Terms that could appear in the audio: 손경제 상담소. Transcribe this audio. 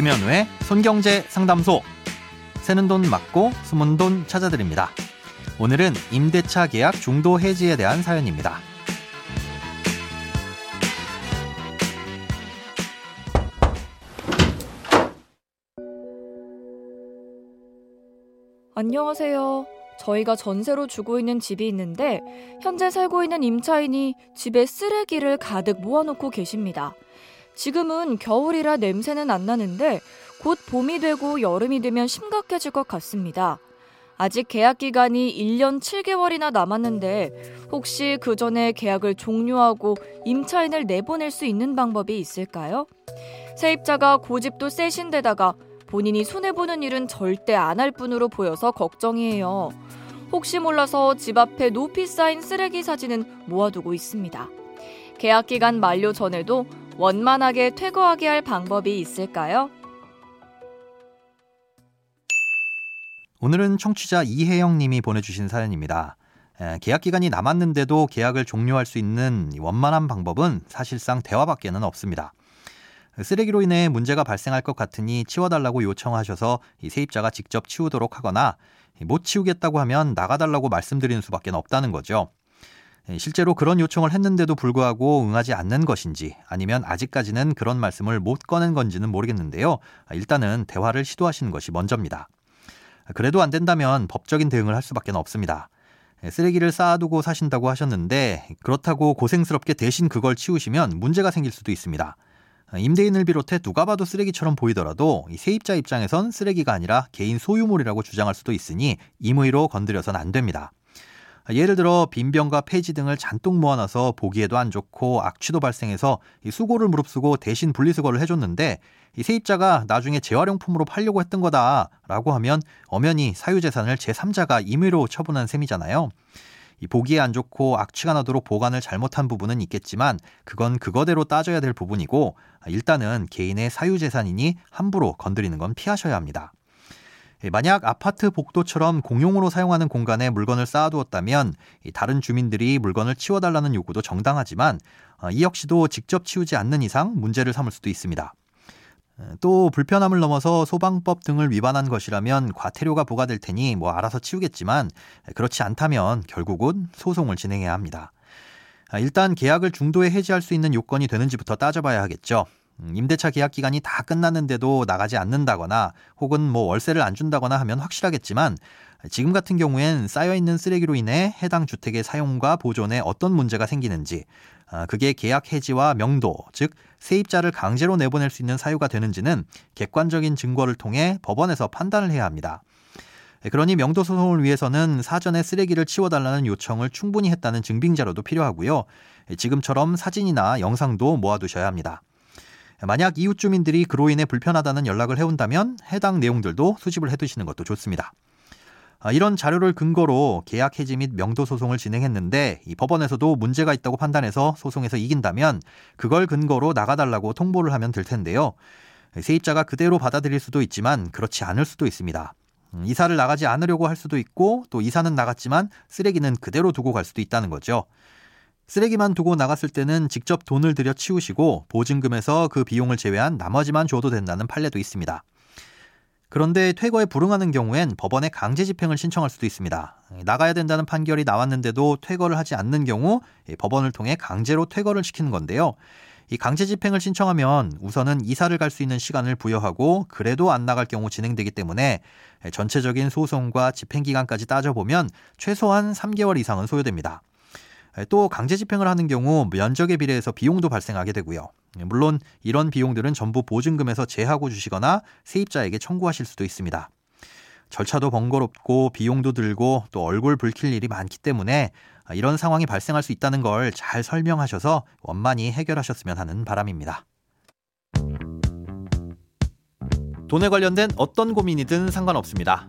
김현우의 손경제 상담소. 새는 돈 막고 숨은 돈 찾아드립니다. 오늘은 임대차 계약 중도 해지에 대한 사연입니다. 안녕하세요. 저희가 전세로 주고 있는 집이 있는데 현재 살고 있는 임차인이 집에 쓰레기를 가득 모아놓고 계십니다. 지금은 겨울이라 냄새는 안 나는데 곧 봄이 되고 여름이 되면 심각해질 것 같습니다. 아직 계약 기간이 1년 7개월이나 남았는데 혹시 그 전에 계약을 종료하고 임차인을 내보낼 수 있는 방법이 있을까요? 세입자가 고집도 세신 데다가 본인이 손해보는 일은 절대 안 할 뿐으로 보여서 걱정이에요. 혹시 몰라서 집 앞에 높이 쌓인 쓰레기 사진은 모아두고 있습니다. 계약 기간 만료 전에도 원만하게 퇴거하게 할 방법이 있을까요? 오늘은 청취자 이혜영 님이 보내주신 사연입니다. 계약 기간이 남았는데도 계약을 종료할 수 있는 원만한 방법은 사실상 대화밖에는 없습니다. 쓰레기로 인해 문제가 발생할 것 같으니 치워달라고 요청하셔서 세입자가 직접 치우도록 하거나 못 치우겠다고 하면 나가달라고 말씀드리는 수밖에 없다는 거죠. 실제로 그런 요청을 했는데도 불구하고 응하지 않는 것인지 아니면 아직까지는 그런 말씀을 못 꺼낸 건지는 모르겠는데요. 일단은 대화를 시도하시는 것이 먼저입니다. 그래도 안 된다면 법적인 대응을 할 수밖에 없습니다. 쓰레기를 쌓아두고 사신다고 하셨는데 그렇다고 고생스럽게 대신 그걸 치우시면 문제가 생길 수도 있습니다. 임대인을 비롯해 누가 봐도 쓰레기처럼 보이더라도 세입자 입장에선 쓰레기가 아니라 개인 소유물이라고 주장할 수도 있으니 임의로 건드려선 안 됩니다. 예를 들어 빈병과 폐지 등을 잔뜩 모아놔서 보기에도 안 좋고 악취도 발생해서 수고를 무릅쓰고 대신 분리수거를 해줬는데 세입자가 나중에 재활용품으로 팔려고 했던 거다라고 하면 엄연히 사유재산을 제3자가 임의로 처분한 셈이잖아요. 보기에 안 좋고 악취가 나도록 보관을 잘못한 부분은 있겠지만 그건 그거대로 따져야 될 부분이고 일단은 개인의 사유재산이니 함부로 건드리는 건 피하셔야 합니다. 만약 아파트 복도처럼 공용으로 사용하는 공간에 물건을 쌓아두었다면 다른 주민들이 물건을 치워달라는 요구도 정당하지만 이 역시도 직접 치우지 않는 이상 문제를 삼을 수도 있습니다. 또 불편함을 넘어서 소방법 등을 위반한 것이라면 과태료가 부과될 테니 알아서 치우겠지만 그렇지 않다면 결국은 소송을 진행해야 합니다. 일단 계약을 중도에 해지할 수 있는 요건이 되는지부터 따져봐야 하겠죠. 임대차 계약 기간이 다 끝났는데도 나가지 않는다거나 혹은 월세를 안 준다거나 하면 확실하겠지만 지금 같은 경우엔 쌓여있는 쓰레기로 인해 해당 주택의 사용과 보존에 어떤 문제가 생기는지 그게 계약 해지와 명도, 즉 세입자를 강제로 내보낼 수 있는 사유가 되는지는 객관적인 증거를 통해 법원에서 판단을 해야 합니다. 그러니 명도 소송을 위해서는 사전에 쓰레기를 치워달라는 요청을 충분히 했다는 증빙자료도 필요하고요. 지금처럼 사진이나 영상도 모아두셔야 합니다. 만약 이웃 주민들이 그로 인해 불편하다는 연락을 해온다면 해당 내용들도 수집을 해두시는 것도 좋습니다. 이런 자료를 근거로 계약 해지 및 명도 소송을 진행했는데 이 법원에서도 문제가 있다고 판단해서 소송에서 이긴다면 그걸 근거로 나가달라고 통보를 하면 될 텐데요. 세입자가 그대로 받아들일 수도 있지만 그렇지 않을 수도 있습니다. 이사를 나가지 않으려고 할 수도 있고 또 이사는 나갔지만 쓰레기는 그대로 두고 갈 수도 있다는 거죠. 쓰레기만 두고 나갔을 때는 직접 돈을 들여 치우시고 보증금에서 그 비용을 제외한 나머지만 줘도 된다는 판례도 있습니다. 그런데 퇴거에 불응하는 경우엔 법원에 강제 집행을 신청할 수도 있습니다. 나가야 된다는 판결이 나왔는데도 퇴거를 하지 않는 경우 법원을 통해 강제로 퇴거를 시키는 건데요. 이 강제 집행을 신청하면 우선은 이사를 갈 수 있는 시간을 부여하고 그래도 안 나갈 경우 진행되기 때문에 전체적인 소송과 집행기간까지 따져보면 최소한 3개월 이상은 소요됩니다. 또 강제 집행을 하는 경우 면적에 비례해서 비용도 발생하게 되고요. 물론 이런 비용들은 전부 보증금에서 제하고 주시거나 세입자에게 청구하실 수도 있습니다. 절차도 번거롭고 비용도 들고 또 얼굴 붉힐 일이 많기 때문에 이런 상황이 발생할 수 있다는 걸 잘 설명하셔서 원만히 해결하셨으면 하는 바람입니다. 돈에 관련된 어떤 고민이든 상관없습니다.